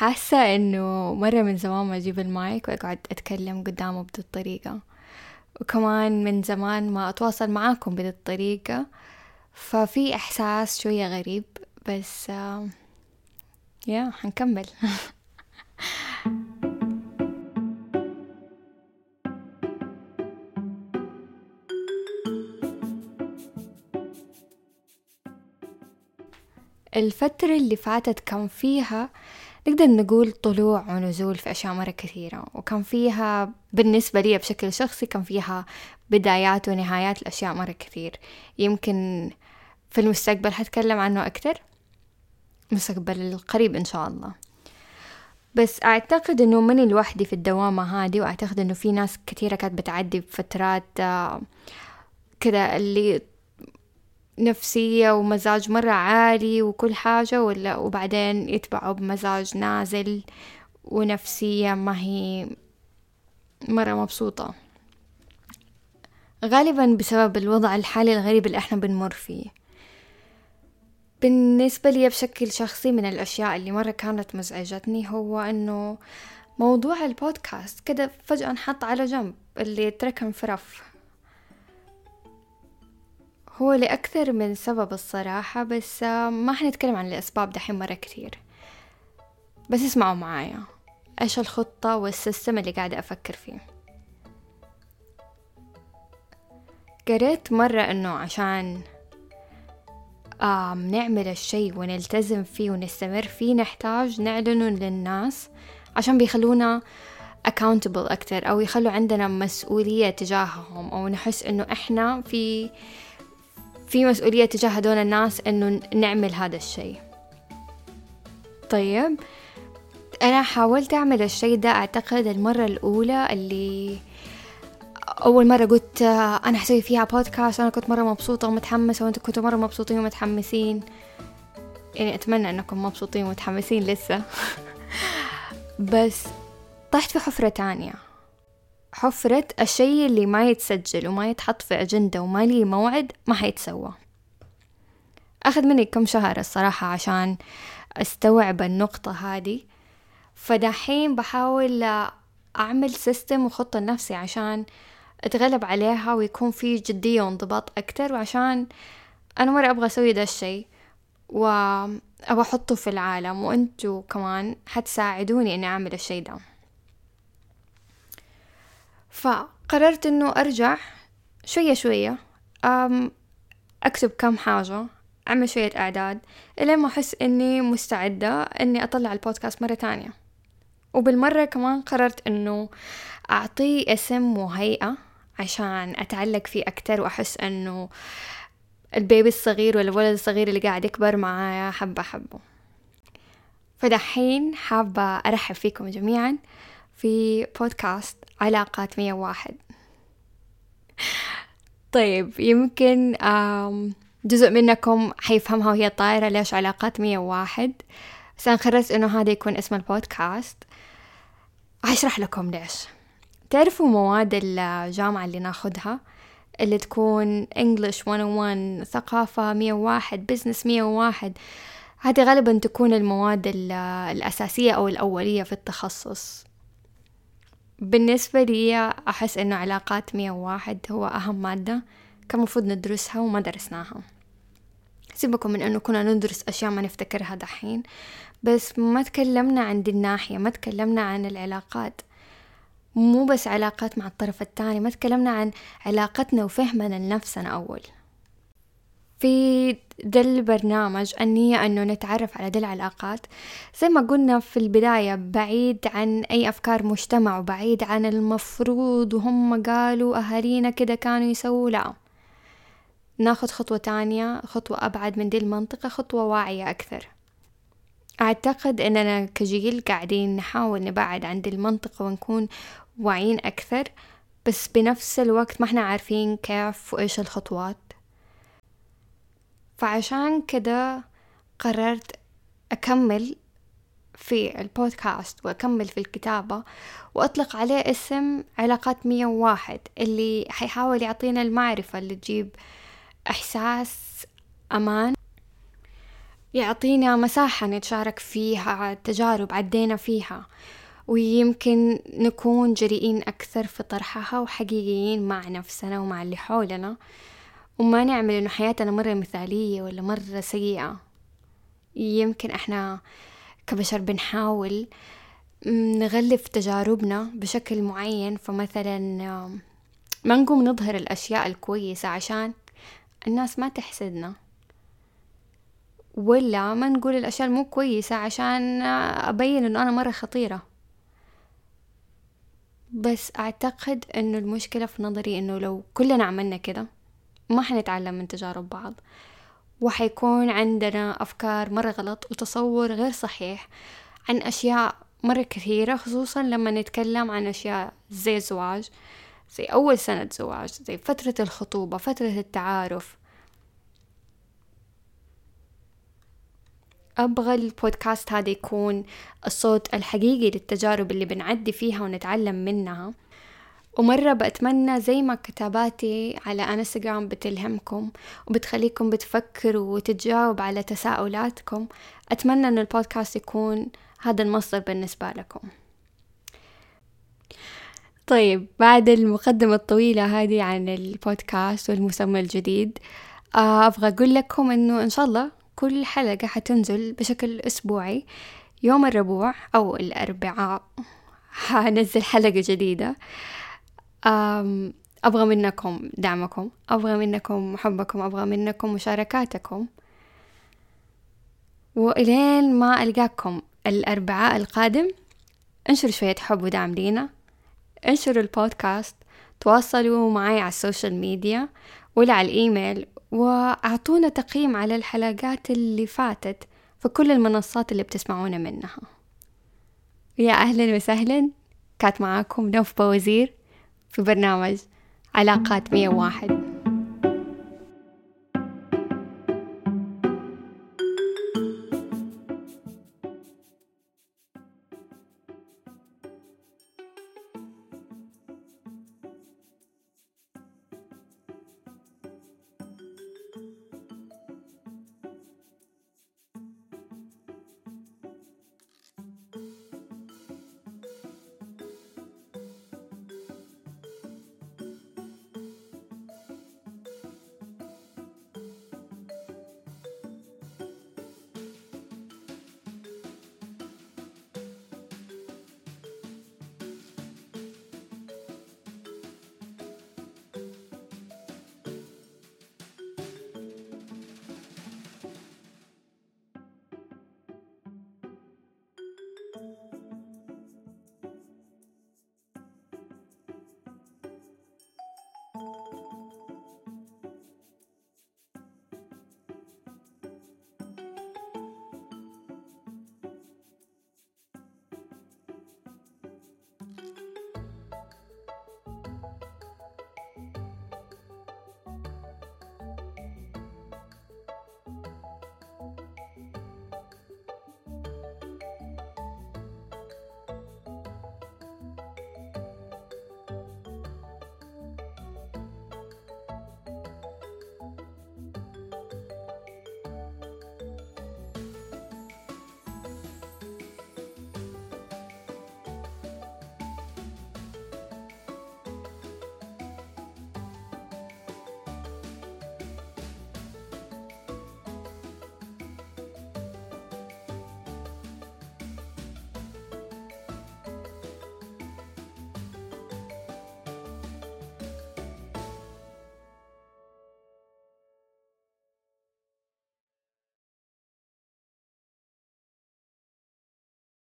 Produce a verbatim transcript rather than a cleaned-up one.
حاسة إنه مرة من زمان ما أجيب المايك وأقعد أتكلم قدامه بهذه الطريقة، وكمان من زمان ما أتواصل معاكم بهذه الطريقة، ففي إحساس شوية غريب، بس آه يا حنكمل. الفترة اللي فاتت كان فيها نقدر نقول طلوع ونزول في أشياء مرة كثيرة، وكان فيها بالنسبة لي بشكل شخصي كان فيها بدايات ونهايات الأشياء مرة كثير. يمكن في المستقبل هتكلم عنه أكثر، المستقبل القريب إن شاء الله. بس أعتقد أنه من الوحدي في الدوامة هذه، وأعتقد أنه في ناس كثيرة كانت بتعدي بفترات كده اللي نفسية ومزاج مرة عالي وكل حاجة، ولا وبعدين يتبعوا بمزاج نازل ونفسية ما هي مرة مبسوطة، غالبا بسبب الوضع الحالي الغريب اللي احنا بنمر فيه. بالنسبة لي بشكل شخصي من الأشياء اللي مرة كانت مزعجتني هو أنه موضوع البودكاست كده فجأة نحط على جنب، اللي يتركن في رف، هو لأكثر من سبب الصراحة، بس ما حنتكلم عن الأسباب دحين مرة كتير. بس اسمعوا معايا إيش الخطة والسيستم اللي قاعدة أفكر فيه. قريت مرة أنه عشان نعمل الشيء ونلتزم فيه ونستمر فيه نحتاج نعلنه للناس عشان بيخلونا accountable أكتر، أو يخلوا عندنا مسؤولية تجاههم، أو نحس أنه إحنا في في مسؤولية تجاه هدول الناس أنه نعمل هذا الشيء. طيب أنا حاولت أعمل الشيء ده، أعتقد المرة الأولى اللي أول مرة قلت أنا حسوي فيها بودكاست، أنا كنت مرة مبسوطة ومتحمسة، وأنتم كنتوا مرة مبسوطين ومتحمسين، يعني أتمنى أنكم مبسوطين ومتحمسين لسه. بس طحت في حفرة تانية، حفرة الشيء اللي ما يتسجل وما يتحط في أجندة وما لي موعد ما حيتسوى. أخذ مني كم شهر الصراحة عشان أستوعب النقطة هذه، فدحين بحاول أعمل سيستم وخطة لنفسي عشان أتغلب عليها ويكون في جدية وانضباط أكتر، وعشان أنا مرة أبغى أسوي ده الشيء وأبغى أحطه في العالم، وأنتوا كمان حتساعدوني أن أعمل الشيء ده. فقررت انه ارجع شوية شوية، اكتب كم حاجة، اعمل شوية اعداد، الين ما احس اني مستعدة اني اطلع البودكاست مرة تانية. وبالمرة كمان قررت انه اعطيه اسم وهيئة عشان اتعلق فيه اكتر، واحس انه البيبي الصغير ولا الولد الصغير اللي قاعد يكبر معايا حبة حبه. فدحين حابة ارحب فيكم جميعا في بودكاست علاقات مية وواحد. طيب يمكن جزء منكم حيفهمها وهي طائرة ليش علاقات مية وواحد، بس أنا قررت إنه هذا يكون اسم البودكاست. هشرح لكم ليش. تعرفوا مواد الجامعة اللي ناخدها اللي تكون English مية وواحد، ثقافة مية وواحد، بزنس مية وواحد، هذه غالبا تكون المواد الأساسية أو الأولية في التخصص. بالنسبة لي أحس أنه علاقات مية وواحد هو أهم مادة كان مفروض ندرسها وما درسناها. سيبكم من أنه كنا ندرس أشياء ما نفتكرها دحين، بس ما تكلمنا عن دي الناحية، ما تكلمنا عن العلاقات، مو بس علاقات مع الطرف الثاني، ما تكلمنا عن علاقتنا وفهمنا لنفسنا. أول في ذا البرنامج النية أنه نتعرف على ذي العلاقات زي ما قلنا في البداية، بعيد عن أي أفكار مجتمع وبعيد عن المفروض وهم قالوا أهالينا كده كانوا يسووا، لا، ناخد خطوة تانية، خطوة أبعد من دي المنطقة، خطوة واعية أكثر. أعتقد أننا كجيل قاعدين نحاول نبعد عن دي المنطقة ونكون واعيين أكثر، بس بنفس الوقت ما احنا عارفين كيف وإيش الخطوات. فعشان كده قررت أكمل في البودكاست وأكمل في الكتابة، وأطلق عليه اسم علاقات مية وواحد، اللي حيحاول يعطينا المعرفة اللي تجيب إحساس أمان، يعطينا مساحة نتشارك فيها على التجارب عدينا فيها، ويمكن نكون جريئين أكثر في طرحها وحقيقيين مع نفسنا ومع اللي حولنا، وما نعمل إنه حياتنا مرة مثالية ولا مرة سيئة. يمكن إحنا كبشر بنحاول نغلف تجاربنا بشكل معين، فمثلا ما نقوم نظهر الأشياء الكويسة عشان الناس ما تحسدنا، ولا ما نقول الأشياء المو كويسة عشان أبين إنه أنا مرة خطيرة. بس أعتقد إنه المشكلة في نظري إنه لو كلنا عملنا كده ما حنتعلم من تجارب بعض، وحيكون عندنا أفكار مرة غلط وتصور غير صحيح عن أشياء مرة كثيرة، خصوصا لما نتكلم عن أشياء زي الزواج، زي أول سنة زواج، زي فترة الخطوبة، فترة التعارف. أبغى البودكاست هذا يكون الصوت الحقيقي للتجارب اللي بنعدي فيها ونتعلم منها. ومرة بأتمنى زي ما كتاباتي على انستغرام بتلهمكم وبتخليكم بتفكروا وتتجاوب على تساؤلاتكم، أتمنى أن البودكاست يكون هذا المصدر بالنسبة لكم. طيب، بعد المقدمة الطويلة هذه عن البودكاست والمسمى الجديد، أبغى أقول لكم أنه إن شاء الله كل حلقة حتنزل بشكل أسبوعي. يوم الربوع أو الأربعاء هنزل حلقة جديدة. أبغى منكم دعمكم، أبغى منكم حبكم، أبغى منكم مشاركاتكم. وإلين ما ألقاكم الأربعاء القادم، انشروا شوية حب ودعم لينا، انشروا البودكاست، تواصلوا معي على السوشيال ميديا ولا على الإيميل، وأعطونا تقييم على الحلقات اللي فاتت في كل المنصات اللي بتسمعونا منها. يا أهلا وسهلا، كانت معاكم نوف بوزير في برنامج علاقات مية وواحد.